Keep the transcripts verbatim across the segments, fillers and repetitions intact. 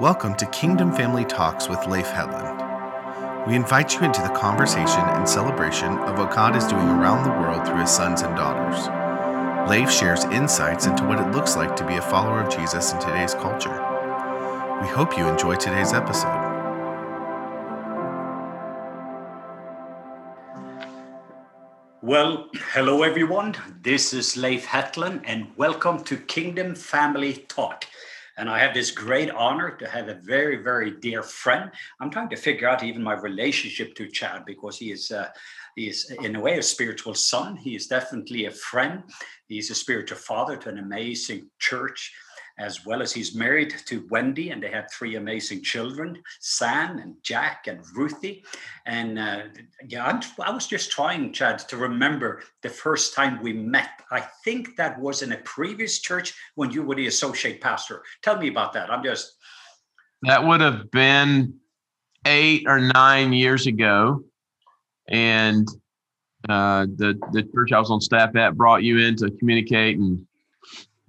Welcome to Kingdom Family Talks with Leif Hetland. We invite you into the conversation and celebration of what God is doing around the world through his sons and daughters. Leif shares insights into what it looks like to be a follower of Jesus in today's culture. We hope you enjoy today's episode. Well, hello everyone. This is Leif Hetland and welcome to Kingdom Family Talk. And I have this great honor to have a very, very dear friend. I'm trying to figure out even my relationship to Chad because he is, uh, he is in a way, a spiritual son. He is definitely a friend. He's a spiritual father to an amazing church, as well as he's married to Wendy, and they have three amazing children, Sam and Jack and Ruthie. And uh, yeah, I'm, I was just trying, Chad, to remember the first time we met. I think that was in a previous church when you were the associate pastor. Tell me about that. I'm just... That would have been eight or nine years ago. And uh, the, the church I was on staff at brought you in to communicate, and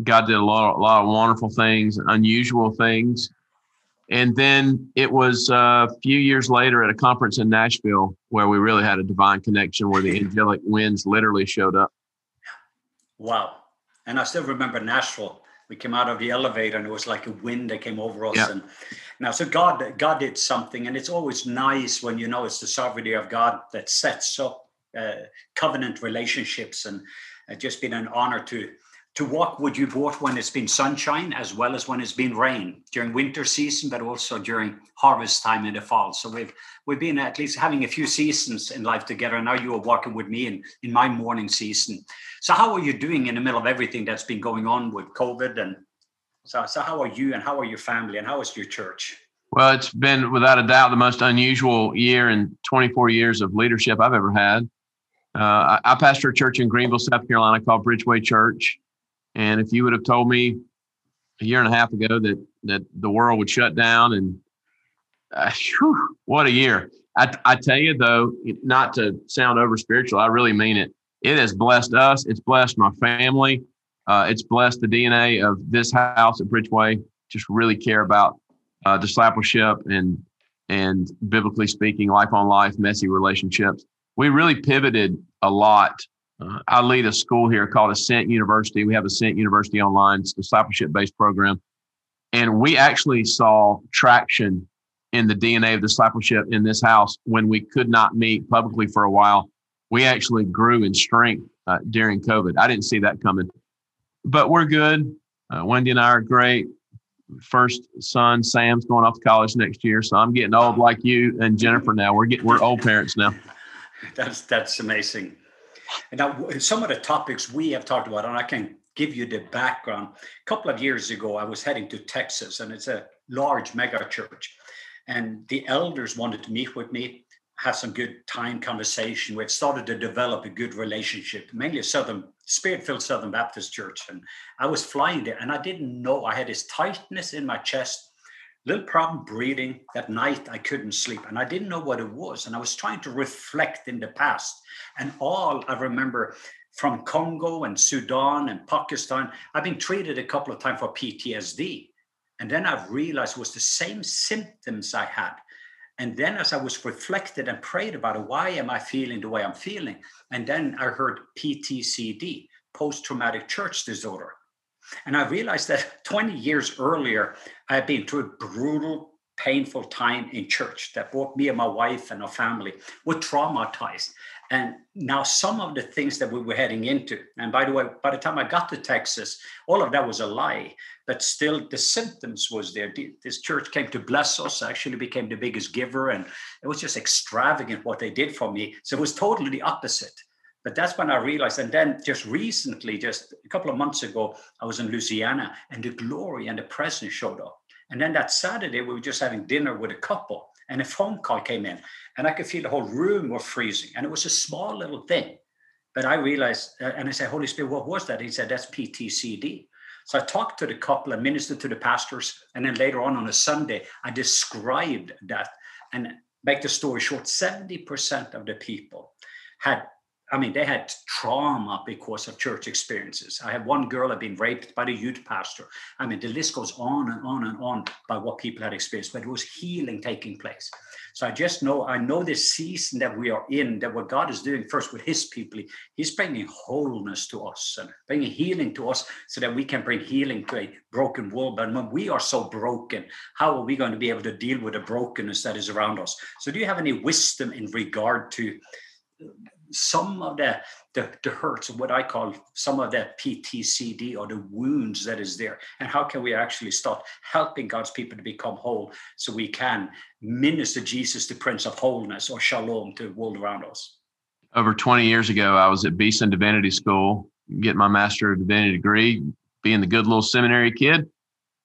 God did a lot, a lot of wonderful things, unusual things. And then it was a few years later at a conference in Nashville where we really had a divine connection, where the angelic winds literally showed up. Wow. And I still remember Nashville. We came out of the elevator and it was like a wind that came over us. Yeah. And now, so God, God did something. And it's always nice when you know it's the sovereignty of God that sets up uh, covenant relationships. And it's just been an honor to to walk what you've walked when it's been sunshine, as well as when it's been rain during winter season, but also during harvest time in the fall. So we've we've been at least having a few seasons in life together. And now you are walking with me in, in my morning season. So how are you doing in the middle of everything that's been going on with COVID? And so, so how are you, and how are your family, and how is your church? Well, it's been without a doubt the most unusual year in twenty-four years of leadership I've ever had. Uh, I, I pastor a church in Greenville, South Carolina called Bridgeway Church. And if you would have told me a year and a half ago that that the world would shut down, and uh, whew, what a year. I, I tell you, though, not to sound over spiritual, I really mean it. It has blessed us. It's blessed my family. Uh, it's blessed the D N A of this house at Bridgeway. Just really care about uh, discipleship and, and biblically speaking, life on life, messy relationships. We really pivoted a lot. Uh, I lead a school here called Ascent University. We have Ascent University online. It's a discipleship-based program. And we actually saw traction in the D N A of discipleship in this house when we could not meet publicly for a while. We actually grew in strength uh, during COVID. I didn't see that coming. But we're good. Uh, Wendy and I are great. First son, Sam's going off to college next year. So I'm getting old like you and Jennifer now. We're getting, we're old parents now. That's that's amazing. And now some of the topics we have talked about, and I can give you the background. A couple of years ago, I was heading to Texas, and it's a large mega church. And the elders wanted to meet with me, have some good time conversation. We had started to develop a good relationship, mainly a Southern, Spirit-filled Southern Baptist church. And I was flying there, and I didn't know. I had this tightness in my chest, little problem breathing. That night I couldn't sleep, and I didn't know what it was. And I was trying to reflect in the past, and all I remember from Congo and Sudan and Pakistan, I've been treated a couple of times for P T S D. And then I realized it was the same symptoms I had. And then as I was reflected and prayed about it, why am I feeling the way I'm feeling? And then I heard P T C D, post-traumatic church disorder. And I realized that twenty years earlier, I had been through a brutal, painful time in church that both me and my wife and our family were traumatized. And now some of the things that we were heading into, and by the way, by the time I got to Texas, all of that was a lie, but still the symptoms was there. This church came to bless us, actually became the biggest giver, and it was just extravagant what they did for me. So it was totally the opposite. But that's when I realized, and then just recently, just a couple of months ago, I was in Louisiana, and the glory and the presence showed up. And then that Saturday, we were just having dinner with a couple, and a phone call came in, and I could feel the whole room was freezing. And it was a small little thing. But I realized, uh, and I said, Holy Spirit, what was that? He said, that's P T C D. So I talked to the couple, I ministered to the pastors, and then later on on a Sunday, I described that. And make the story short, seventy percent of the people had I mean, they had trauma because of church experiences. I have one girl that had been raped by the youth pastor. I mean, the list goes on and on and on by what people had experienced, but it was healing taking place. So I just know, I know this season that we are in, that what God is doing first with his people, he's bringing wholeness to us and bringing healing to us so that we can bring healing to a broken world. But when we are so broken, how are we going to be able to deal with the brokenness that is around us? So do you have any wisdom in regard to some of the, the, the hurts, what I call some of that P T C D or the wounds that is there, and how can we actually start helping God's people to become whole so we can minister Jesus, the Prince of Wholeness, or Shalom to the world around us? Over twenty years ago, I was at Beeson Divinity School, getting my Master of Divinity degree, being the good little seminary kid.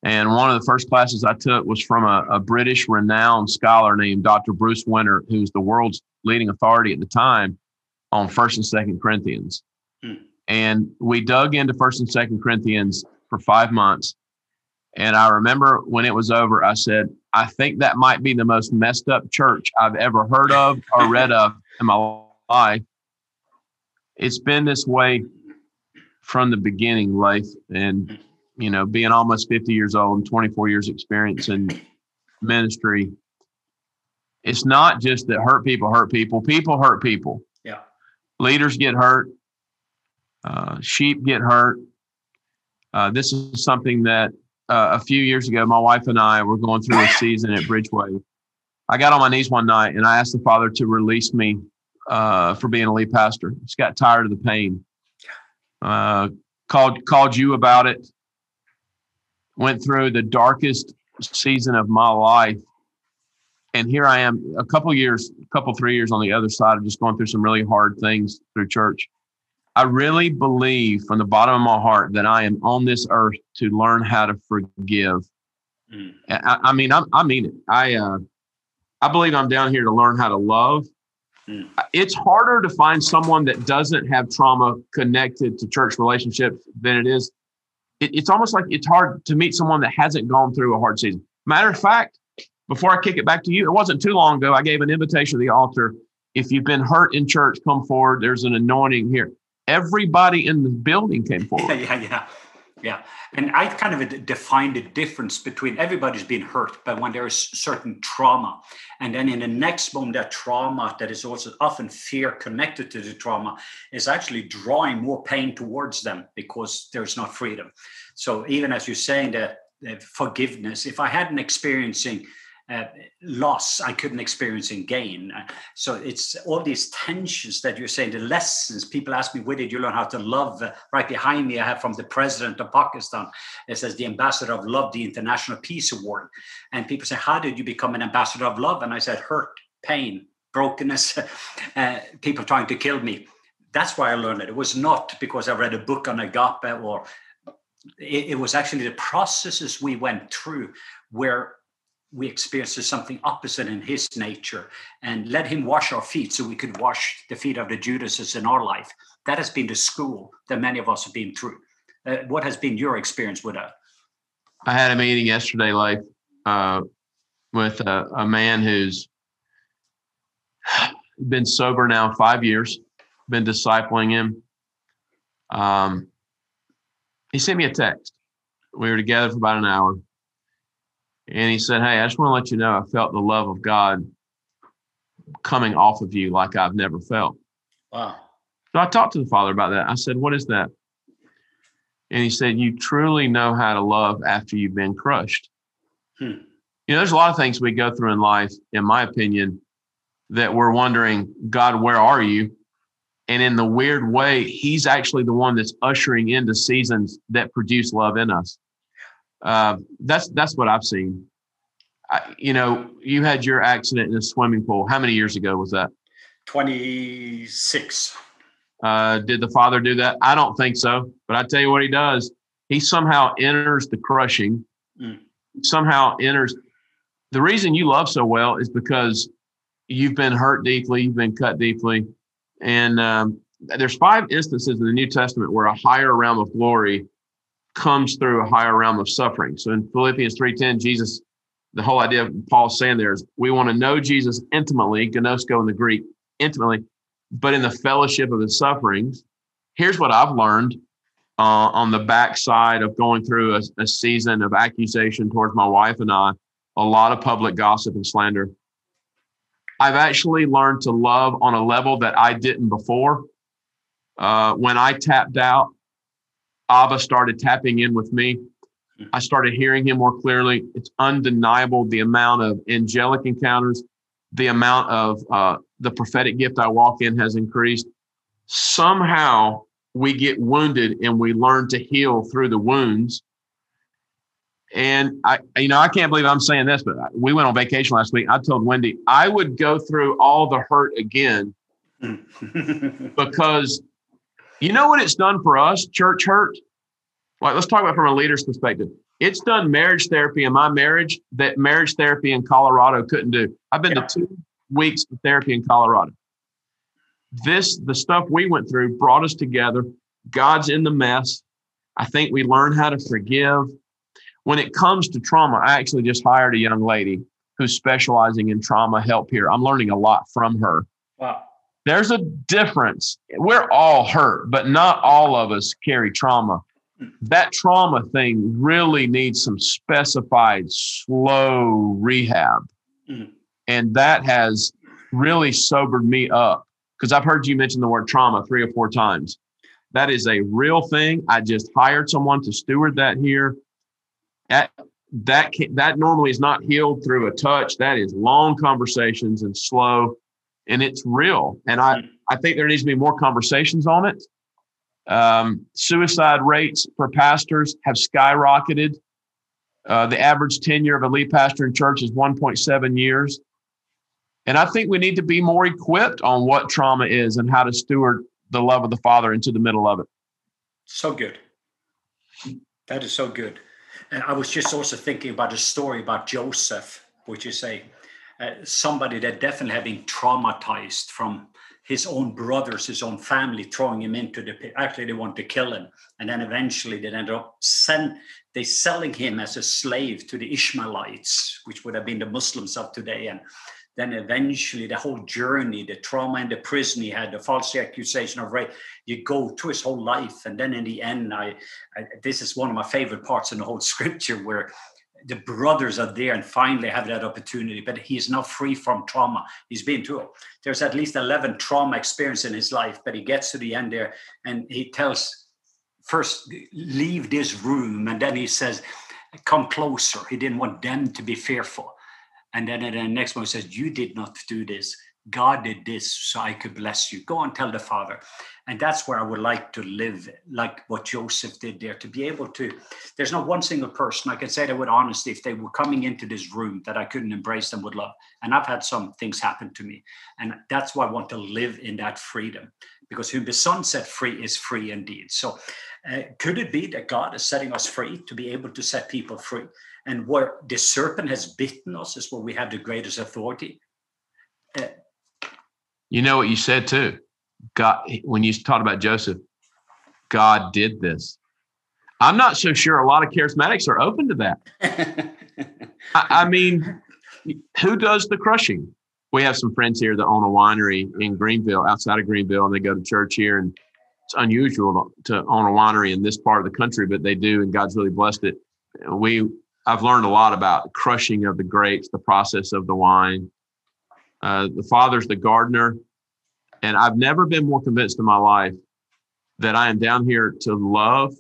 And one of the first classes I took was from a, a British renowned scholar named Doctor Bruce Winter, who's the world's leading authority at the time on First and Second Corinthians. Mm. And we dug into First and Second Corinthians for five months. And I remember when it was over, I said, I think that might be the most messed up church I've ever heard of or read of in my life. It's been this way from the beginning, Leif, and, you know, being almost fifty years old and twenty-four years experience in ministry. It's not just that hurt people hurt people, people hurt people. Leaders get hurt, uh, sheep get hurt. Uh, this is something that uh, a few years ago, my wife and I were going through a season at Bridgeway. I got on my knees one night and I asked the Father to release me uh, for being a lead pastor. Just got tired of the pain. Uh, called called you about it. Went through the darkest season of my life. And here I am a couple years, a couple, three years on the other side of just going through some really hard things through church. I really believe from the bottom of my heart that I am on this earth to learn how to forgive. Mm. I, I mean, I, I mean it. I, uh, I believe I'm down here to learn how to love. Mm. It's harder to find someone that doesn't have trauma connected to church relationships than it is. It, it's almost like it's hard to meet someone that hasn't gone through a hard season. Matter of fact, before I kick it back to you, it wasn't too long ago, I gave an invitation to the altar. If you've been hurt in church, come forward. There's an anointing here. Everybody in the building came forward. Yeah, yeah, yeah. yeah. And I kind of defined the difference between everybody's been hurt, but when there is certain trauma, and then in the next moment, that trauma that is also often fear connected to the trauma is actually drawing more pain towards them because there's not freedom. So even as you're saying that uh, forgiveness, if I hadn't experiencing Uh, loss, I couldn't experience in gain. So it's all these tensions that you're saying, the lessons. People ask me, where did you learn how to love? Uh, right behind me, I have from the president of Pakistan. It says the ambassador of love, the International Peace Award. And people say, how did you become an ambassador of love? And I said, hurt, pain, brokenness, uh, people trying to kill me. That's why I learned it. It was not because I read a book on agape, or it, it was actually the processes we went through where we experienced something opposite in his nature, and let him wash our feet so we could wash the feet of the Judases in our life. That has been the school that many of us have been through. Uh, what has been your experience with that? I had a meeting yesterday, like uh, with a, a man who's been sober now five years, been discipling him. Um, he sent me a text. We were together for about an hour. And he said, hey, I just want to let you know, I felt the love of God coming off of you like I've never felt. Wow. So I talked to the Father about that. I said, what is that? And he said, you truly know how to love after you've been crushed. Hmm. You know, there's a lot of things we go through in life, in my opinion, that we're wondering, God, where are you? And in the weird way, he's actually the one that's ushering into seasons that produce love in us. Uh, that's that's what I've seen. I, you know, you had your accident in a swimming pool. How many years ago was that? twenty-six. Uh, did the Father do that? I don't think so. But I tell you what he does. He somehow enters the crushing. Mm. Somehow enters. The reason you love so well is because you've been hurt deeply. You've been cut deeply. And um, there's five instances in the New Testament where a higher realm of glory comes through a higher realm of suffering. So in Philippians three ten, Jesus, the whole idea of Paul saying there is we want to know Jesus intimately, gnosko in the Greek, intimately, but in the fellowship of his sufferings. Here's what I've learned uh, on the backside of going through a, a season of accusation towards my wife and I, a lot of public gossip and slander. I've actually learned to love on a level that I didn't before. Uh, when I tapped out, Abba started tapping in with me. I started hearing him more clearly. It's undeniable the amount of angelic encounters, the amount of uh, the prophetic gift I walk in has increased. Somehow we get wounded and we learn to heal through the wounds. And I, you know, I can't believe I'm saying this, but we went on vacation last week. I told Wendy I would go through all the hurt again because you know what it's done for us? Church hurt. Like, let's talk about from a leader's perspective. It's done marriage therapy in my marriage that marriage therapy in Colorado couldn't do. I've been yeah. to two weeks of therapy in Colorado. This, the stuff we went through brought us together. God's in the mess. I think we learn how to forgive. When it comes to trauma, I actually just hired a young lady who's specializing in trauma help here. I'm learning a lot from her. Wow. There's a difference. We're all hurt, but not all of us carry trauma. That trauma thing really needs some specified slow rehab. Mm-hmm. And that has really sobered me up because I've heard you mention the word trauma three or four times. That is a real thing. I just hired someone to steward that here. That that can, that normally is not healed through a touch. That is long conversations and slow, and it's real. And I, mm-hmm. I think there needs to be more conversations on it. Um, suicide rates for pastors have skyrocketed. Uh, the average tenure of a lead pastor in church is one point seven years. And I think we need to be more equipped on what trauma is and how to steward the love of the Father into the middle of it. So good. That is so good. And I was just also thinking about a story about Joseph, which is a, uh, somebody that definitely had been traumatized from his own brothers, his own family, throwing him into the pit. Actually, they wanted to kill him. And then eventually they ended up send, they selling him as a slave to the Ishmaelites, which would have been the Muslims of today. And then eventually the whole journey, the trauma in the prison he had, the false accusation of rape, you go through his whole life. And then in the end, I, I this is one of my favorite parts in the whole scripture where the brothers are there and finally have that opportunity, but he is not free from trauma. He's been through it. There's at least eleven trauma experiences in his life, but he gets to the end there and he tells, first, leave this room. And then he says, come closer. He didn't want them to be fearful. And then the next one says, you did not do this. God did this so I could bless you. Go and tell the Father. And that's where I would like to live, like what Joseph did there, to be able to, there's not one single person, I can say that with honesty, if they were coming into this room that I couldn't embrace them with love. And I've had some things happen to me. And that's why I want to live in that freedom, because whom the Son set free is free indeed. So uh, could it be that God is setting us free to be able to set people free? And where the serpent has bitten us is where we have the greatest authority. Uh, You know what you said too, God. When you talked about Joseph, God did this. I'm not so sure a lot of charismatics are open to that. I, I mean, who does the crushing? We have some friends here that own a winery in Greenville, outside of Greenville, and they go to church here. And it's unusual to, to own a winery in this part of the country, but they do, and God's really blessed it. We, I've learned a lot about crushing of the grapes, the process of the wine. Uh, the Father's the gardener, and I've never been more convinced in my life that I am down here to love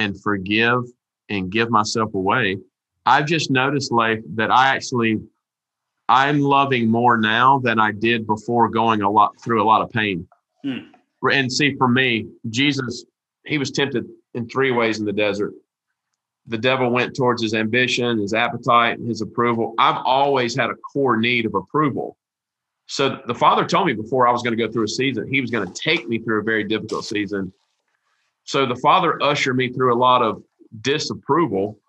and forgive and give myself away. I've just noticed, Leif, that I actually, I'm loving more now than I did before going a lot through a lot of pain. Hmm. And see, for me, Jesus, he was tempted in three ways in the desert. The devil went towards his ambition, his appetite, and his approval. I've always had a core need of approval. So the Father told me before I was going to go through a season, he was going to take me through a very difficult season. So the Father ushered me through a lot of disapproval.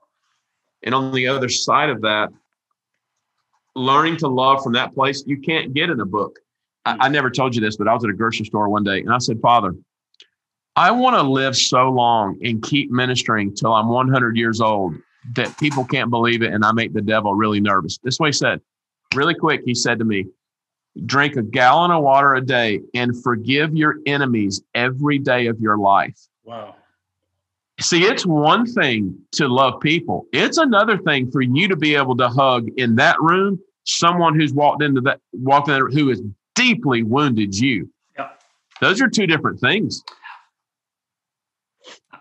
And on the other side of that, learning to love from that place, you can't get in a book. I, I never told you this, but I was at a grocery store one day and I said, Father, I want to live so long and keep ministering till I'm one hundred years old that people can't believe it and I make the devil really nervous. This way he said, really quick, he said to me, drink a gallon of water a day, and forgive your enemies every day of your life. Wow. See, it's one thing to love people. It's another thing for you to be able to hug in that room someone who's walked into that, walked in, who has deeply wounded you. Yep. Those are two different things.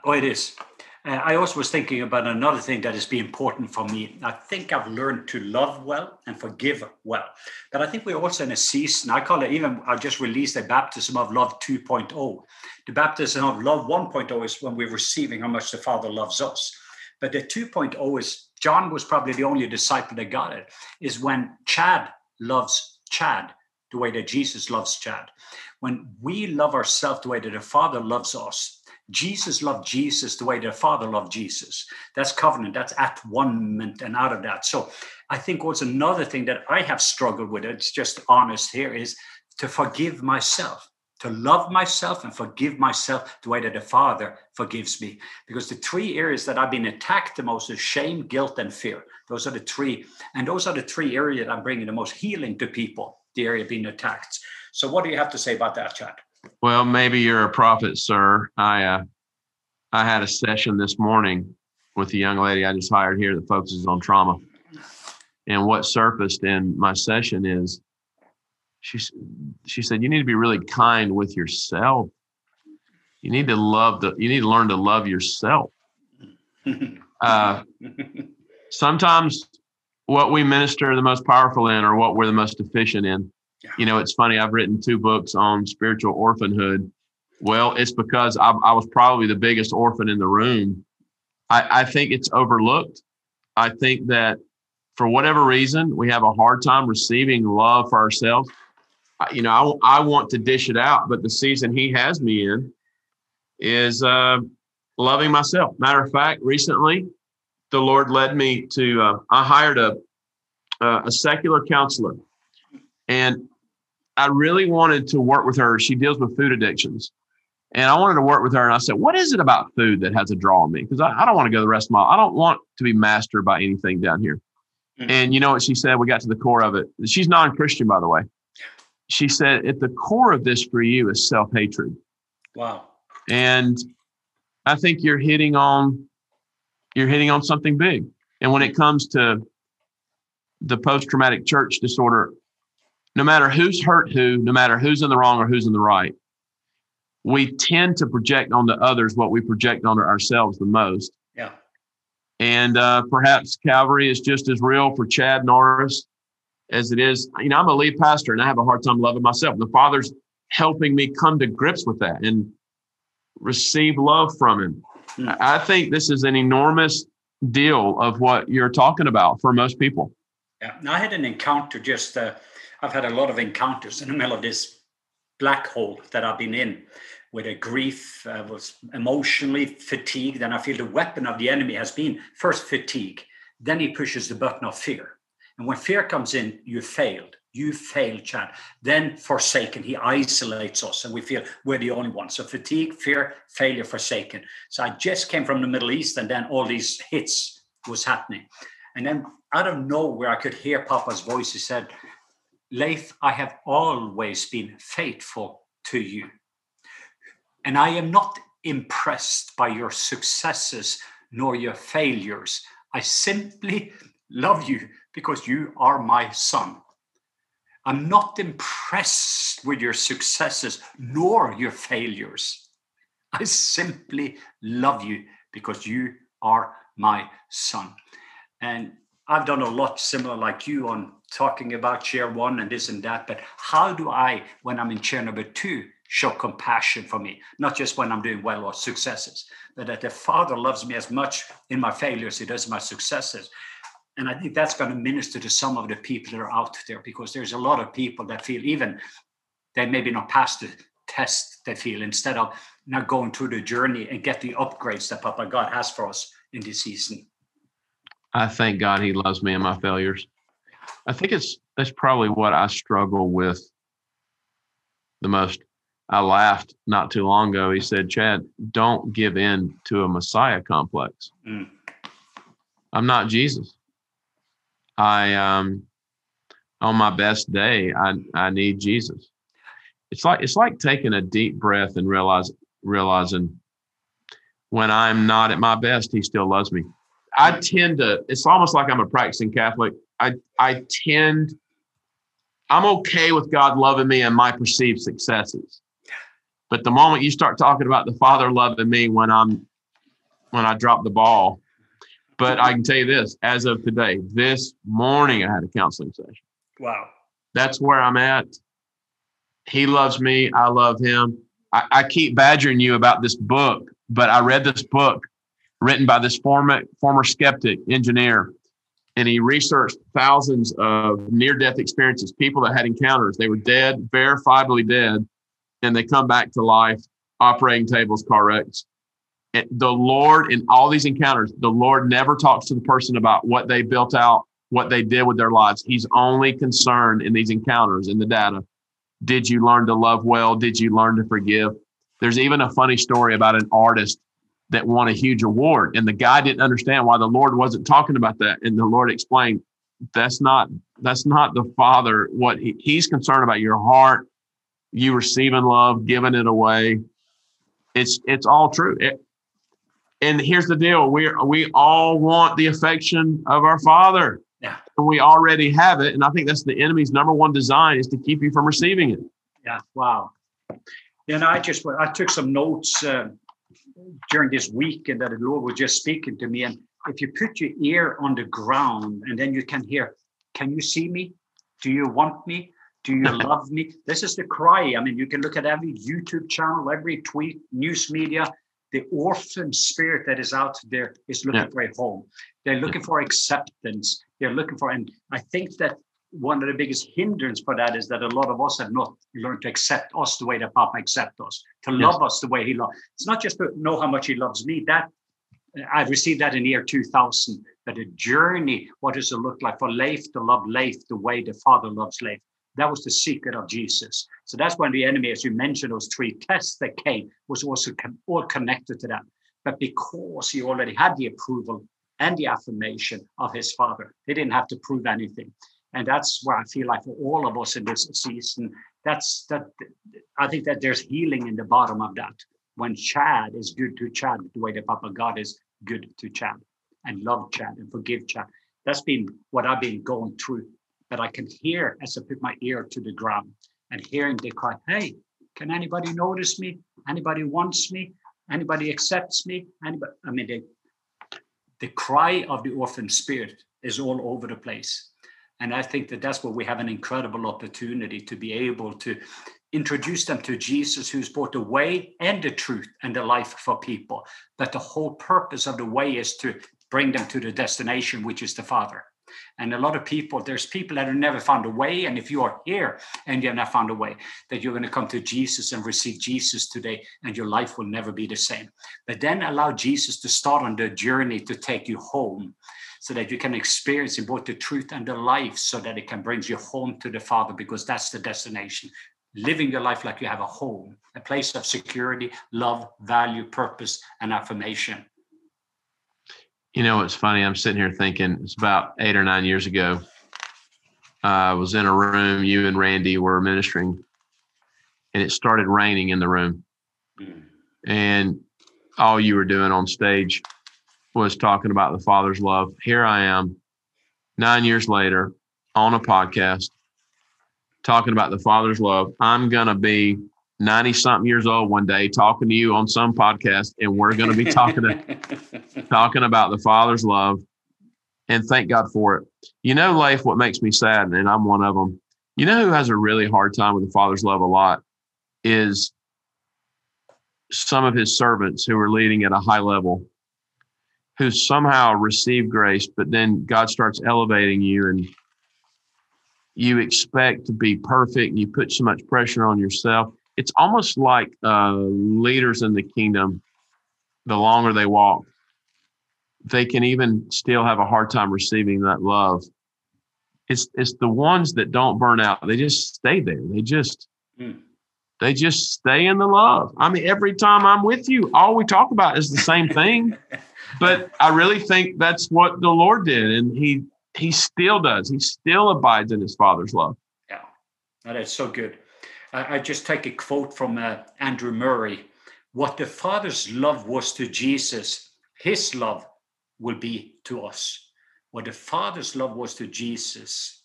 Oh, it is. Uh, I also was thinking about another thing that has been important for me. I think I've learned to love well and forgive well. But I think we're also in a season, I call it even, I just released a baptism of love two point oh. The baptism of love one point oh is when we're receiving how much the Father loves us. But the two point oh is, John was probably the only disciple that got it, is when Chad loves Chad the way that Jesus loves Chad. When we love ourselves the way that the Father loves us, Jesus loved Jesus the way the Father loved Jesus. That's covenant. That's at one moment and out of that. So I think what's another thing that I have struggled with, it's just honest here, is to forgive myself, to love myself and forgive myself the way that the Father forgives me. Because the three areas that I've been attacked the most is shame, guilt, and fear. Those are the three. And those are the three areas that I'm bringing the most healing to people, the area being attacked. So what do you have to say about that, Chad? Well, maybe you're a prophet, sir. I uh, I had a session this morning with a young lady I just hired here that focuses on trauma. And what surfaced in my session is she, she said, you need to be really kind with yourself. You need to love the, you need to learn to love yourself. Uh, sometimes what we minister the most powerful in or what we're the most deficient in. You know, it's funny. I've written two books on spiritual orphanhood. Well, it's because I, I was probably the biggest orphan in the room. I, I think it's overlooked. I think that for whatever reason, we have a hard time receiving love for ourselves. I, you know, I, I want to dish it out, but the season he has me in is uh, loving myself. Matter of fact, recently, the Lord led me to, uh, I hired a, uh, a secular counselor. And I really wanted to work with her. She deals with food addictions. And I wanted to work with her. And I said, what is it about food that has a draw on me? Because I, I don't want to go the rest of my life. I don't want to be mastered by anything down here. Mm-hmm. And you know what she said? We got to the core of it. She's non-Christian, by the way. She said, at the core of this for you is self-hatred. Wow. And I think you're hitting on, you're hitting on something big. And when it comes to the post-traumatic church disorder, no matter who's hurt who, no matter who's in the wrong or who's in the right, we tend to project onto others what we project onto ourselves the most. Yeah. And uh, perhaps Calvary is just as real for Chad Norris as it is. You know, I'm a lead pastor and I have a hard time loving myself. The Father's helping me come to grips with that and receive love from him. Mm. I think this is an enormous deal of what you're talking about for most people. Yeah. Now, I had an encounter just... Uh... I've had a lot of encounters in the middle of this black hole that I've been in with a grief. I was emotionally fatigued, and I feel the weapon of the enemy has been first fatigue. Then he pushes the button of fear. And when fear comes in, you failed. You failed, Chad. Then forsaken. He isolates us, and we feel we're the only ones. So fatigue, fear, failure, forsaken. So I just came from the Middle East, and then all these hits was happening. And then out of nowhere, I could hear Papa's voice. He said, Leif, I have always been faithful to you. And I am not impressed by your successes nor your failures. I simply love you because you are my son. I'm not impressed with your successes nor your failures. I simply love you because you are my son. And I've done a lot similar like you on talking about chair one and this and that, but how do I, when I'm in chair number two, show compassion for me? Not just when I'm doing well or successes, but that the Father loves me as much in my failures as he does my successes. And I think that's going to minister to some of the people that are out there, because there's a lot of people that feel even they maybe not passed the test, they feel, instead of not going through the journey and get the upgrades that Papa God has for us in this season. I thank God he loves me and my failures. I think it's that's probably what I struggle with the most. I laughed not too long ago. He said, Chad, don't give in to a Messiah complex. Mm. I'm not Jesus. I um, on my best day, I, I need Jesus. It's like it's like taking a deep breath and realize, realizing when I'm not at my best, he still loves me. I tend to, it's almost like I'm a practicing Catholic. I, I tend, I'm okay with God loving me and my perceived successes. But the moment you start talking about the Father loving me when I'm, when I drop the ball, but I can tell you this, as of today, this morning, I had a counseling session. Wow. That's where I'm at. He loves me. I love him. I, I keep badgering you about this book, but I read this book written by this former, former skeptic engineer, and he researched thousands of near-death experiences, people that had encounters. They were dead, verifiably dead, and they come back to life, operating tables, car wrecks. And the Lord, in all these encounters, the Lord never talks to the person about what they built out, what they did with their lives. He's only concerned in these encounters, in the data. Did you learn to love well? Did you learn to forgive? There's even a funny story about an artist that won a huge award, and the guy didn't understand why the Lord wasn't talking about that. And the Lord explained, that's not, that's not the Father. What he, he's concerned about your heart, you receiving love, giving it away. It's, it's all true. It, and here's the deal. We we all want the affection of our Father. Yeah. We already have it. And I think that's the enemy's number one design, is to keep you from receiving it. Yeah. Wow. And I just, I took some notes uh, during this week, and that the Lord was just speaking to me. And if you put your ear on the ground, and then you can hear, can you see me? Do you want me? Do you love me? This is the cry. I mean, you can look at every YouTube channel, every tweet, news media. The orphan spirit that is out there is looking yeah. for a home. They're looking yeah. for acceptance. They're looking for, and I think that one of the biggest hindrance for that is that a lot of us have not learned to accept us the way that Papa accepts us, to yes. love us the way he loves. It's not just to know how much he loves me. That I've received that in the year two thousand, that a journey, what does it look like for Leif to love Leif the way the Father loves Leif? That was the secret of Jesus. So that's when the enemy, as you mentioned, those three tests that came, was also con- all connected to that. But because he already had the approval and the affirmation of his Father, he didn't have to prove anything. And that's where I feel like for all of us in this season, that's that. I think that there's healing in the bottom of that. When Chad is good to Chad, the way that Papa God is good to Chad, and love Chad and forgive Chad. That's been what I've been going through. That I can hear as I put my ear to the ground and hearing the cry, hey, can anybody notice me? Anybody wants me? Anybody accepts me? Anybody? I mean, the, the cry of the orphan spirit is all over the place. And I think that that's where we have an incredible opportunity to be able to introduce them to Jesus, who's both the way and the truth and the life for people. But the whole purpose of the way is to bring them to the destination, which is the Father. And a lot of people, there's people that have never found a way. And if you are here and you have not found a way, that you're going to come to Jesus and receive Jesus today, and your life will never be the same. But then allow Jesus to start on the journey to take you home, so that you can experience both the truth and the life, so that it can bring you home to the Father, because that's the destination. Living your life like you have a home, a place of security, love, value, purpose, and affirmation. You know, it's funny. I'm sitting here thinking it's about eight or nine years ago. Uh, I was in a room. You and Randy were ministering, and it started raining in the room. And all you were doing on stage was talking about the Father's love. Here I am, nine years later, on a podcast, talking about the Father's love. I'm going to be ninety-something years old one day, talking to you on some podcast, and we're going to be talking to, talking about the Father's love, and thank God for it. You know, Leif, what makes me sad, and I'm one of them, you know who has a really hard time with the Father's love a lot is some of his servants who are leading at a high level, who somehow receive grace, but then God starts elevating you, and you expect to be perfect, and you put so much pressure on yourself. It's almost like uh, leaders in the kingdom, the longer they walk, they can even still have a hard time receiving that love. It's it's the ones that don't burn out. They just stay there. They just, mm. they just stay in the love. I mean, every time I'm with you, all we talk about is the same thing. But I really think that's what the Lord did. And he he still does. He still abides in his Father's love. Yeah, that is so good. I, I just take a quote from uh, Andrew Murray. What the Father's love was to Jesus, his love will be to us. What the Father's love was to Jesus,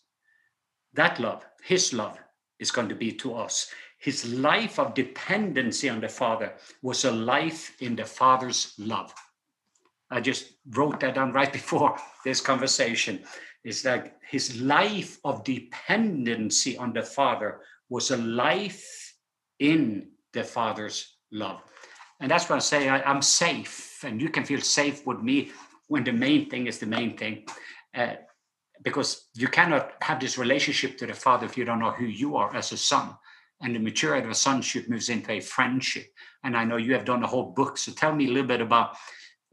that love, his love, is going to be to us. His life of dependency on the Father was a life in the Father's love. I just wrote that down right before this conversation. It's like his life of dependency on the Father was a life in the Father's love. And that's what I say, I, I'm safe, and you can feel safe with me when the main thing is the main thing. Uh, because you cannot have this relationship to the Father if you don't know who you are as a son. And the maturity of a sonship moves into a friendship. And I know you have done a whole book. So tell me a little bit about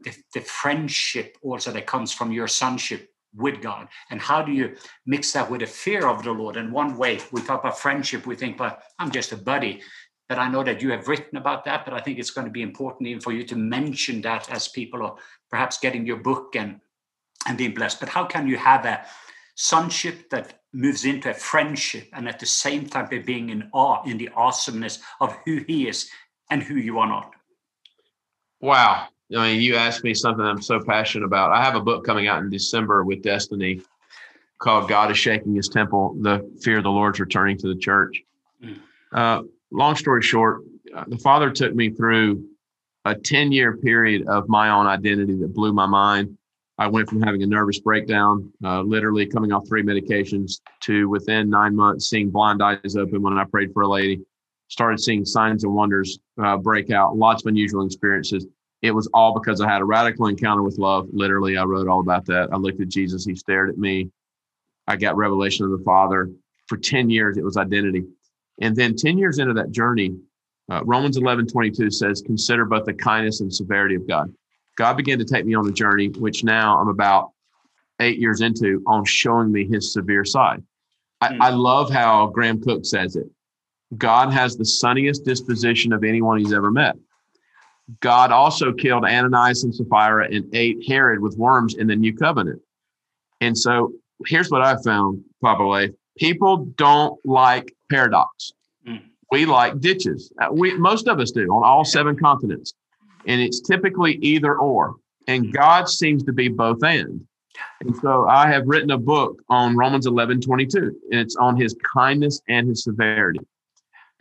The, the friendship also that comes from your sonship with God, and how do you mix that with the fear of the Lord? And one way we talk about friendship, we think, well, I'm just a buddy. But I know that you have written about that, but I think it's going to be important even for you to mention that as people are perhaps getting your book and, and being blessed. But how can you have a sonship that moves into a friendship, and at the same time be being in awe in the awesomeness of who he is and who you are not? Wow. I mean, you asked me something I'm so passionate about. I have a book coming out in December with Destiny called God is Shaking His Temple, The Fear of the Lord's Returning to the Church. Uh, long story short, the Father took me through a ten-year period of my own identity that blew my mind. I went from having a nervous breakdown, uh, literally coming off three medications, to within nine months seeing blind eyes open when I prayed for a lady, started seeing signs and wonders uh, break out, lots of unusual experiences. It was all because I had a radical encounter with love. Literally, I wrote all about that. I looked at Jesus. He stared at me. I got revelation of the Father. For ten years, it was identity. And then ten years into that journey, uh, Romans eleven twenty-two says, consider both the kindness and severity of God. God began to take me on a journey, which now I'm about eight years into, on showing me his severe side. I, mm. I love how Graham Cook says it. God has the sunniest disposition of anyone he's ever met. God also killed Ananias and Sapphira and ate Herod with worms in the new covenant. And so here's what I've found, Papa Leif. People don't like paradox. Mm. We like ditches. We, most of us do, on all seven continents. And it's typically either or. And God seems to be both and. And so I have written a book on Romans eleven twenty-two, and it's on his kindness and his severity.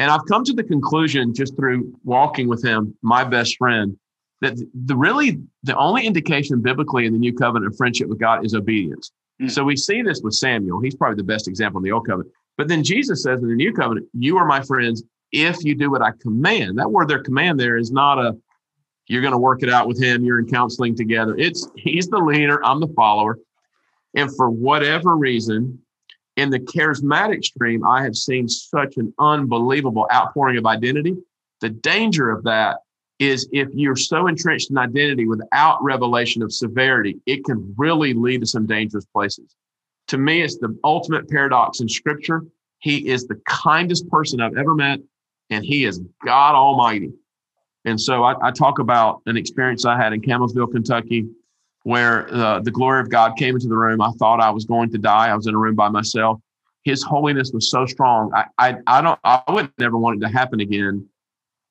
And I've come to the conclusion, just through walking with him, my best friend, that the really the only indication biblically in the new covenant of friendship with God is obedience. Mm. So we see this with Samuel. He's probably the best example in the old covenant. But then Jesus says in the new covenant, you are my friends if you do what I command. That word, their command, there is not a, you're going to work it out with him, you're in counseling together. It's he's the leader, I'm the follower. And for whatever reason, in the charismatic stream, I have seen such an unbelievable outpouring of identity. The danger of that is if you're so entrenched in identity without revelation of severity, it can really lead to some dangerous places. To me, it's the ultimate paradox in Scripture. He is the kindest person I've ever met, and he is God Almighty. And so I, I talk about an experience I had in Camelsville, Kentucky, where uh, the glory of God came into the room. I thought I was going to die. I was in a room by myself. His holiness was so strong. I I, I don't. I would never want it to happen again.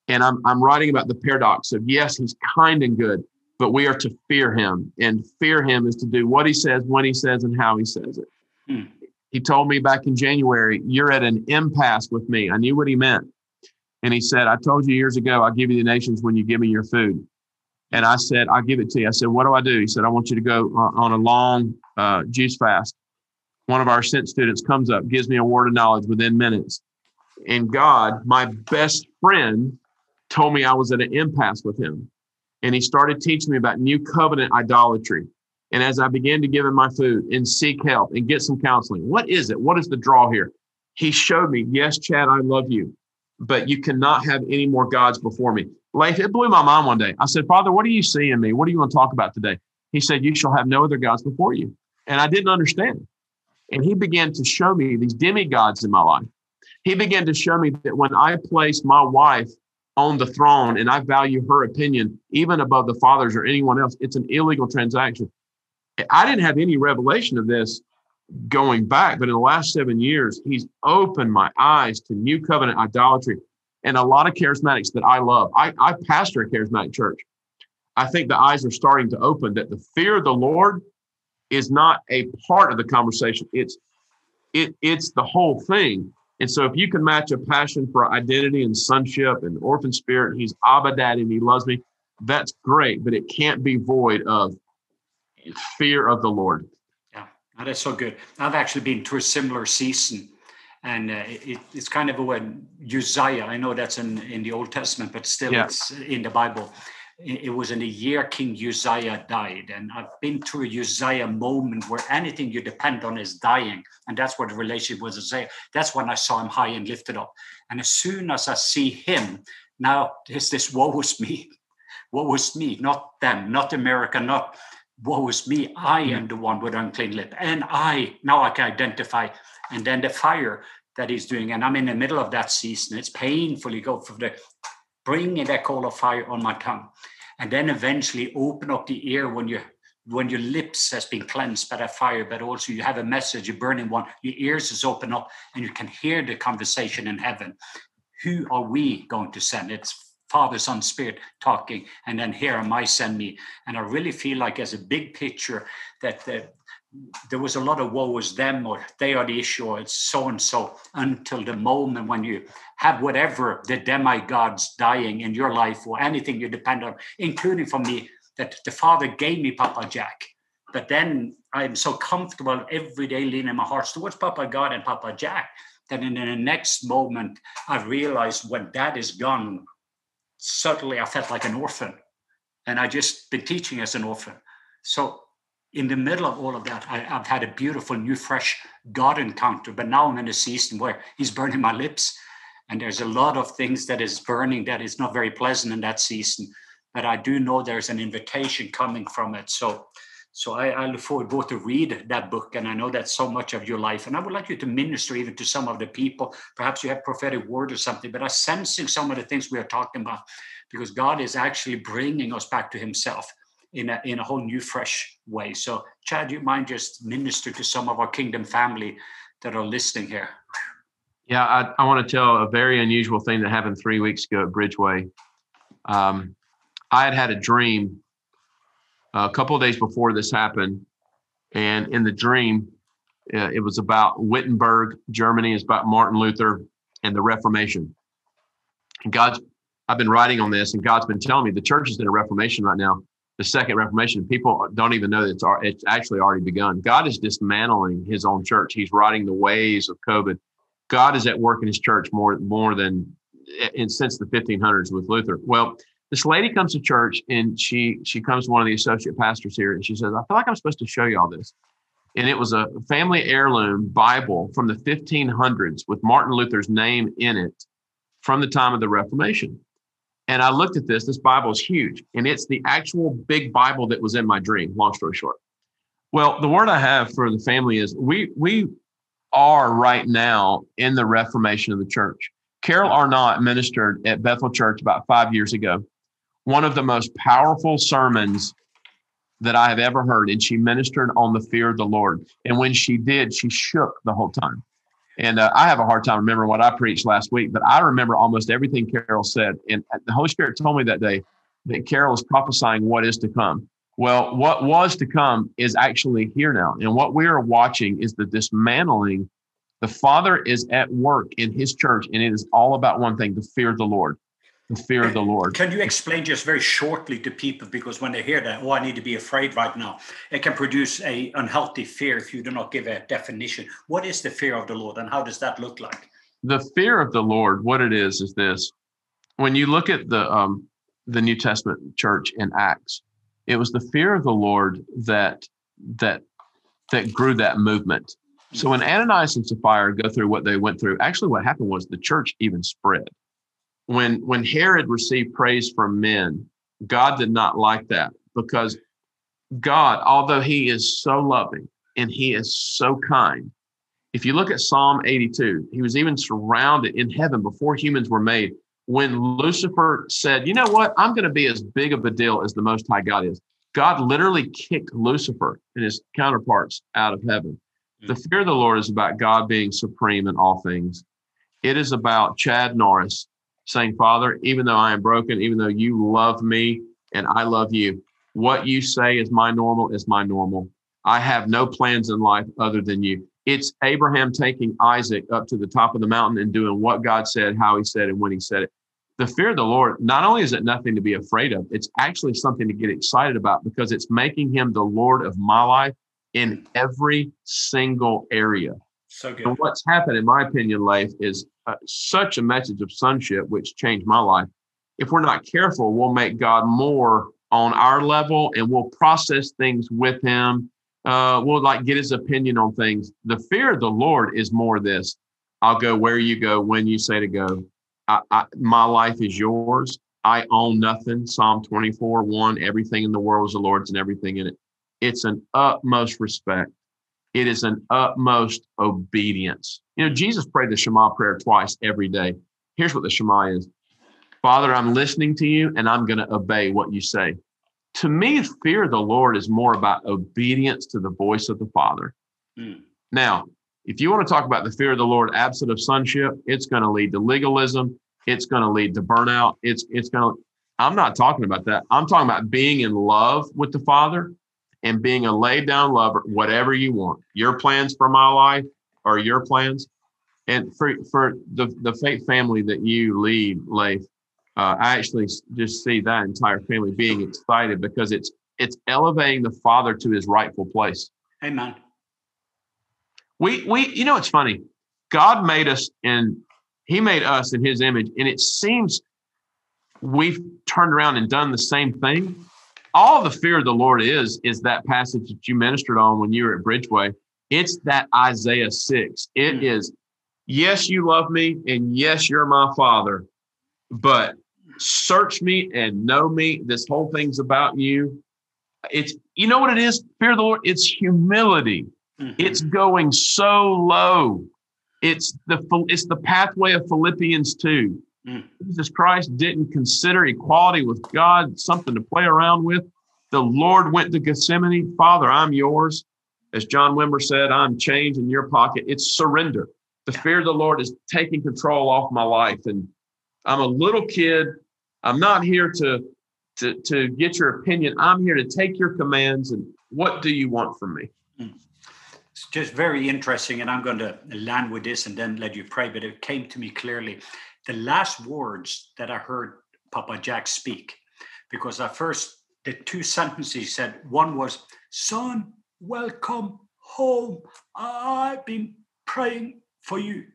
And I'm I'm writing about the paradox of, yes, he's kind and good, but we are to fear him. And fear him is to do what he says, when he says, and how he says it. Hmm. He told me back in January, you're at an impasse with me. I knew what he meant. And he said, I told you years ago, I'll give you the nations when you give me your food. And I said, I'll give it to you. I said, what do I do? He said, I want you to go on a long uh, juice fast. One of our Ascent students comes up, gives me a word of knowledge within minutes. And God, my best friend, told me I was at an impasse with him. And he started teaching me about new covenant idolatry. And as I began to give him my food and seek help and get some counseling, what is it? What is the draw here? He showed me, yes, Chad, I love you, but you cannot have any more gods before me. Leif, it blew my mind one day. I said, Father, what do you see in me? What do you want to talk about today? He said, you shall have no other gods before you. And I didn't understand. And he began to show me these demigods in my life. He began to show me that when I place my wife on the throne and I value her opinion, even above the Father's or anyone else, it's an illegal transaction. I didn't have any revelation of this going back, but in the last seven years, he's opened my eyes to new covenant idolatry. And a lot of charismatics that I love, I, I pastor a charismatic church. I think the eyes are starting to open that the fear of the Lord is not a part of the conversation. It's it it's the whole thing. And so if you can match a passion for identity and sonship and orphan spirit, and he's Abba Daddy and he loves me, that's great, but it can't be void of fear of the Lord. Yeah, that's so good. I've actually been through a similar season. And uh, it, it's kind of a word, Uzziah. I know that's in, in the Old Testament, but still yeah. It's in the Bible. It was in the year King Uzziah died. And I've been through a Uzziah moment where anything you depend on is dying. And that's what the relationship was with Uzziah. That's when I saw him high and lifted up. And as soon as I see him, now there's this woe is me. Woe is me, not them, not America, not woe is me. I mm-hmm. am the one with unclean lip. And I, now I can identify. And then the fire that he's doing. And I'm in the middle of that season. It's painful. You go for the... bring that coal of fire on my tongue, and then eventually open up the ear when you when your lips has been cleansed by that fire, but also you have a message, a burning one, your ears is open up and you can hear the conversation in heaven. Who are we going to send? It's Father, Son, Spirit talking, and then here am I, send me. And I really feel like as a big picture that the, there was a lot of woe is them, or they are the issue, or it's so-and-so, until the moment when you have whatever the demigods dying in your life or anything you depend on, including for me, that the Father gave me Papa Jack. But then I'm so comfortable every day leaning my heart towards Papa God and Papa Jack, that in the next moment, I realized when that is gone, suddenly I felt like an orphan. And I just been teaching as an orphan. So in the middle of all of that, I, I've had a beautiful, new, fresh God encounter. But now I'm in a season where he's burning my lips. And there's a lot of things that is burning that is not very pleasant in that season. But I do know there's an invitation coming from it. So so I, I look forward both to read that book. And I know that's so much of your life. And I would like you to minister even to some of the people. Perhaps you have prophetic word or something. But I'm sensing some of the things we are talking about. Because God is actually bringing us back to himself. In a, in a whole new, fresh way. So, Chad, do you mind just minister to some of our Kingdom family that are listening here? Yeah, I, I want to tell a very unusual thing that happened three weeks ago at Bridgeway. Um, I had had a dream a couple of days before this happened. And in the dream, uh, it was about Wittenberg, Germany. It's about Martin Luther and the Reformation. And God's, I've been writing on this, and God's been telling me the church is in a Reformation right now. The second Reformation, people don't even know that it's, it's actually already begun. God is dismantling his own church. He's riding the waves of COVID. God is at work in his church more, more than in, since the fifteen hundreds with Luther. Well, this lady comes to church, and she she comes to one of the associate pastors here, and she says, I feel like I'm supposed to show you all this. And it was a family heirloom Bible from the fifteen hundreds with Martin Luther's name in it from the time of the Reformation. And I looked at this, this Bible is huge, and it's the actual big Bible that was in my dream, long story short. Well, the word I have for the family is we we are right now in the Reformation of the church. Carol Arnott ministered at Bethel Church about five years ago, one of the most powerful sermons that I have ever heard, and she ministered on the fear of the Lord. And when she did, she shook the whole time. And uh, I have a hard time remembering what I preached last week, but I remember almost everything Carol said. And the Holy Spirit told me that day that Carol is prophesying what is to come. Well, what was to come is actually here now. And what we are watching is the dismantling. The Father is at work in his church, and it is all about one thing, the fear of the Lord. The fear of the Lord. Can you explain just very shortly to people, because when they hear that, oh, I need to be afraid right now, it can produce a unhealthy fear if you do not give a definition. What is the fear of the Lord, and how does that look like? The fear of the Lord, what it is, is this. When you look at the um, the New Testament church in Acts, it was the fear of the Lord that that that grew that movement. So when Ananias and Sapphira go through what they went through, actually what happened was the church even spread. When when Herod received praise from men, God did not like that, because God, although he is so loving and he is so kind, if you look at Psalm eighty-two, he was even surrounded in heaven before humans were made. When Lucifer said, you know what, I'm going to be as big of a deal as the Most High God is, God literally kicked Lucifer and his counterparts out of heaven. The fear of the Lord is about God being supreme in all things. It is about Chad Norris saying, Father, even though I am broken, even though you love me and I love you, what you say is my normal is my normal. I have no plans in life other than you. It's Abraham taking Isaac up to the top of the mountain and doing what God said, how he said, and when he said it. The fear of the Lord, not only is it nothing to be afraid of, it's actually something to get excited about because it's making him the Lord of my life in every single area. So good. And what's happened, in my opinion, Leif, is uh, such a message of sonship, which changed my life. If we're not careful, we'll make God more on our level and we'll process things with him. Uh, we'll like get his opinion on things. The fear of the Lord is more this. I'll go where you go, when you say to go. I, I, my life is yours. I own nothing. Psalm twenty-four, one, everything in the world is the Lord's and everything in it. It's an utmost respect. It is an utmost obedience. You know, Jesus prayed the Shema prayer twice every day. Here's what the Shema is. Father, I'm listening to you and I'm going to obey what you say. To me, fear of the Lord is more about obedience to the voice of the Father. Mm. Now, if you want to talk about the fear of the Lord absent of sonship, it's going to lead to legalism. It's going to lead to burnout. It's it's going to, I'm not talking about that. I'm talking about being in love with the Father and being a laid down lover, whatever you want. Your plans for my life are your plans. And for, for the, the faith family that you lead, Leif, uh, I actually just see that entire family being excited because it's it's elevating the Father to his rightful place. Amen. We, we, you know, it's funny. God made us and he made us in his image. And it seems we've turned around and done the same thing. All the fear of the Lord is, is that passage that you ministered on when you were at Bridgeway. It's that Isaiah six. It is, yes, you love me. And yes, you're my Father, but search me and know me. This whole thing's about you. It's, you know what it is? Fear of the Lord. It's humility. Mm-hmm. It's going so low. It's the it's the pathway of Philippians two. Mm. Jesus Christ didn't consider equality with God something to play around with. The Lord went to Gethsemane. Father, I'm yours. As John Wimber said, I'm change in your pocket. It's surrender. The fear of the Lord is taking control off my life. And I'm a little kid. I'm not here to, to, to get your opinion. I'm here to take your commands. And what do you want from me? Mm. It's just very interesting, and I'm going to land with this and then let you pray, but it came to me clearly. The last words that I heard Papa Jack speak, because at first, the two sentences he said, one was, son, welcome home. I've been praying for you.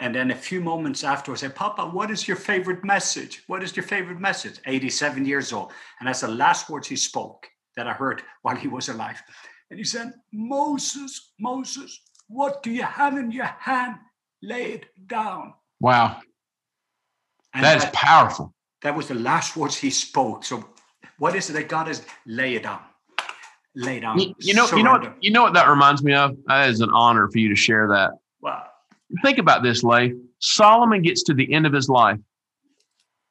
And then a few moments afterwards, I said, Papa, what is your favorite message? What is your favorite message? eighty-seven years old. And that's the last words he spoke that I heard while he was alive. And he said, Moses, Moses, what do you have in your hand? Lay it down. Wow. And that is that, powerful. That was the last words he spoke. So what is it that God is? Lay it down. Lay it down. You, you, know, you, know what, you know what that reminds me of? That is an honor for you to share that. Wow. Think about this, Leif. Solomon gets to the end of his life.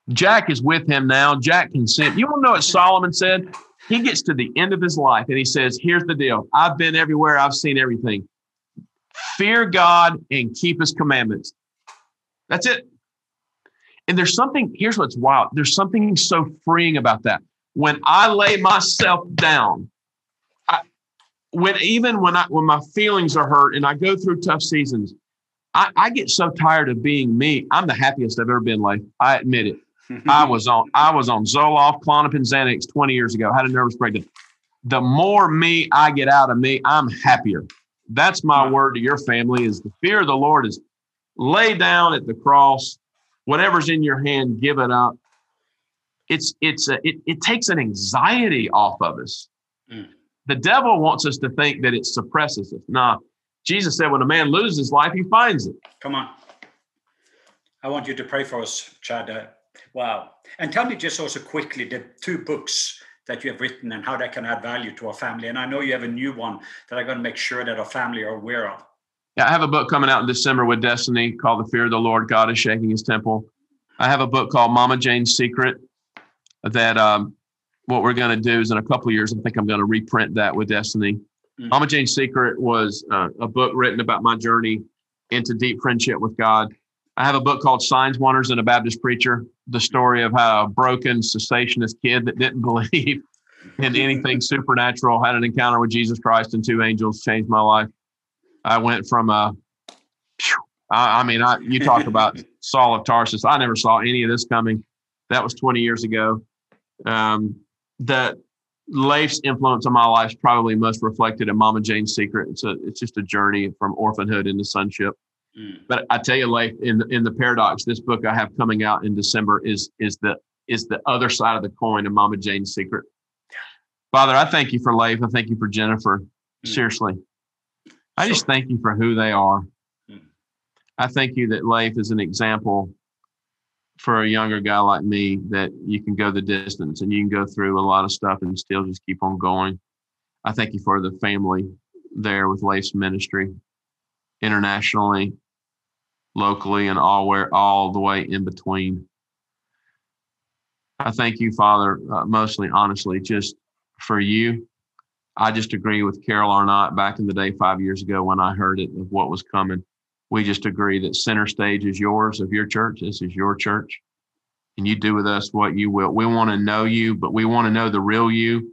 Jack is with him now. Jack can sin. You want to know what Solomon said? He gets to the end of his life and he says, here's the deal. I've been everywhere. I've seen everything. Fear God and keep his commandments. That's it. And there's something, here's what's wild. There's something so freeing about that. When I lay myself down, I, when even when I when my feelings are hurt and I go through tough seasons, I, I get so tired of being me. I'm the happiest I've ever been, like, I admit it. I was on I was on Zoloft, Klonopin, Xanax twenty years ago. Had a nervous breakdown. The more me I get out of me, I'm happier. That's my word to your family is the fear of the Lord is lay down at the cross. Whatever's in your hand, give it up. It's it's a, it, it takes an anxiety off of us. Mm. The devil wants us to think that it suppresses us. Nah, Jesus said when a man loses his life, he finds it. Come on. I want you to pray for us, Chad. Uh, Wow. And tell me just also quickly the two books that you have written and how that can add value to our family. And I know you have a new one that I'm going to make sure that our family are aware of. Yeah, I have a book coming out in December with Destiny called The Fear of the Lord, God is Shaking His Temple. I have a book called Mama Jane's Secret that um, what we're going to do is in a couple of years, I think I'm going to reprint that with Destiny. Mm-hmm. Mama Jane's Secret was uh, a book written about my journey into deep friendship with God. I have a book called Signs, Wonders, and a Baptist Preacher, the story of how a broken cessationist kid that didn't believe in anything supernatural had an encounter with Jesus Christ and two angels, changed my life. I went from a, I, I mean, I, you talk about Saul of Tarsus. I never saw any of this coming. That was twenty years ago. Um, the Leif's influence on my life is probably most reflected in Mama Jane's Secret. It's a, it's just a journey from orphanhood into sonship. Mm. But I tell you, Leif, in the, in the Paradox, this book I have coming out in December is, is the, is the other side of the coin of Mama Jane's Secret. Father, I thank you for Leif. I thank you for Jennifer. Mm. Seriously. I just thank you for who they are. Mm. I thank you that Leif is an example for a younger guy like me, that you can go the distance and you can go through a lot of stuff and still just keep on going. I thank you for the family there with Leif's ministry, internationally, locally, and all where, all the way in between. I thank you, Father, uh, mostly, honestly, just for you. I just agree with Carol Arnott back in the day, five years ago, when I heard it of what was coming. We just agree that center stage is yours, of your church. This is your church. And you do with us what you will. We want to know you, but we want to know the real you.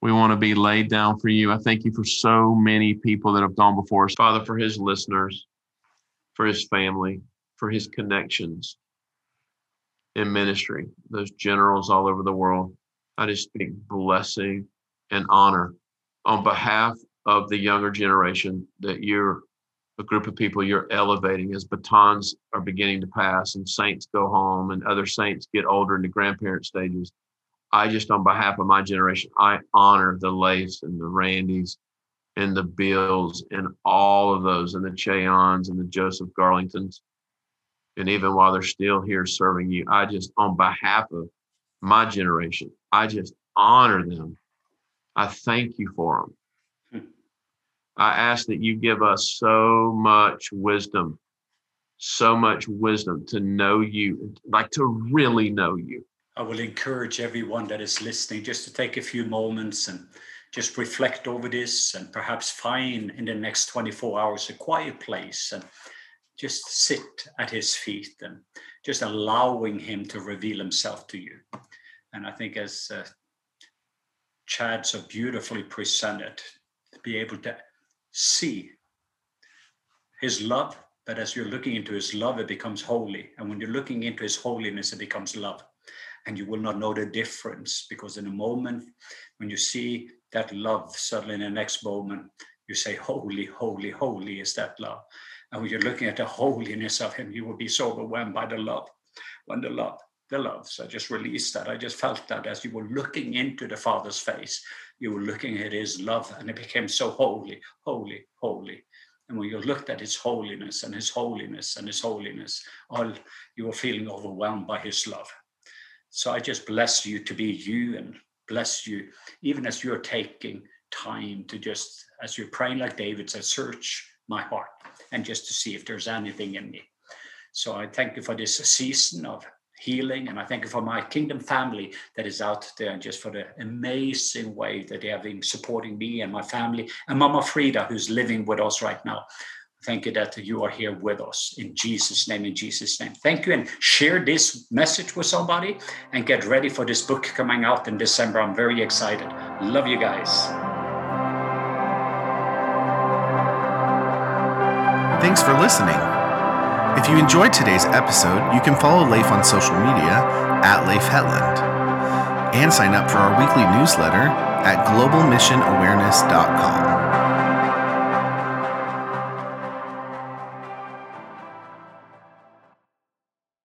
We want to be laid down for you. I thank you for so many people that have gone before us. Father, for his listeners, for his family, for his connections in ministry, those generals all over the world. I just speak blessing and honor on behalf of the younger generation, that you're a group of people you're elevating as batons are beginning to pass and saints go home and other saints get older into grandparent stages. I just, on behalf of my generation, I honor the Leifs and the Randys and the Bills and all of those, and the Cheons and the Joseph Garlingtons. And even while they're still here serving you, I just, on behalf of my generation, I just honor them. I thank you for them. I ask that you give us so much wisdom, so much wisdom to know you, like to really know you. I will encourage everyone that is listening just to take a few moments and just reflect over this, and perhaps find in the next twenty-four hours a quiet place and just sit at his feet and just allowing him to reveal himself to you. And I think, as uh, Chad so beautifully presented, to be able to see his love, but as you're looking into his love, it becomes holy. And when you're looking into his holiness, it becomes love. And you will not know the difference, because in a moment when you see that love, suddenly in the next moment, you say, holy, holy, holy is that love. And when you're looking at the holiness of him, you will be so overwhelmed by the love. When the love, the love. So I just released that. I just felt that as you were looking into the Father's face, you were looking at his love, and it became so holy, holy, holy. And when you looked at his holiness and his holiness and his holiness, all you were feeling overwhelmed by his love. So I just bless you to be you, and bless you, even as you're taking time to just, as you're praying like David said, search my heart, and just to see if there's anything in me. So I thank you for this season of healing. And I thank you for my Kingdom family that is out there, and just for the amazing way that they have been supporting me and my family, and Mama Frida, who's living with us right now. Thank you that you are here with us, in Jesus' name, in Jesus' name. Thank you, and share this message with somebody, and get ready for this book coming out in December. I'm very excited. Love you guys. Thanks for listening. If you enjoyed today's episode, you can follow Leif on social media at Leif Hetland, and sign up for our weekly newsletter at global mission awareness dot com.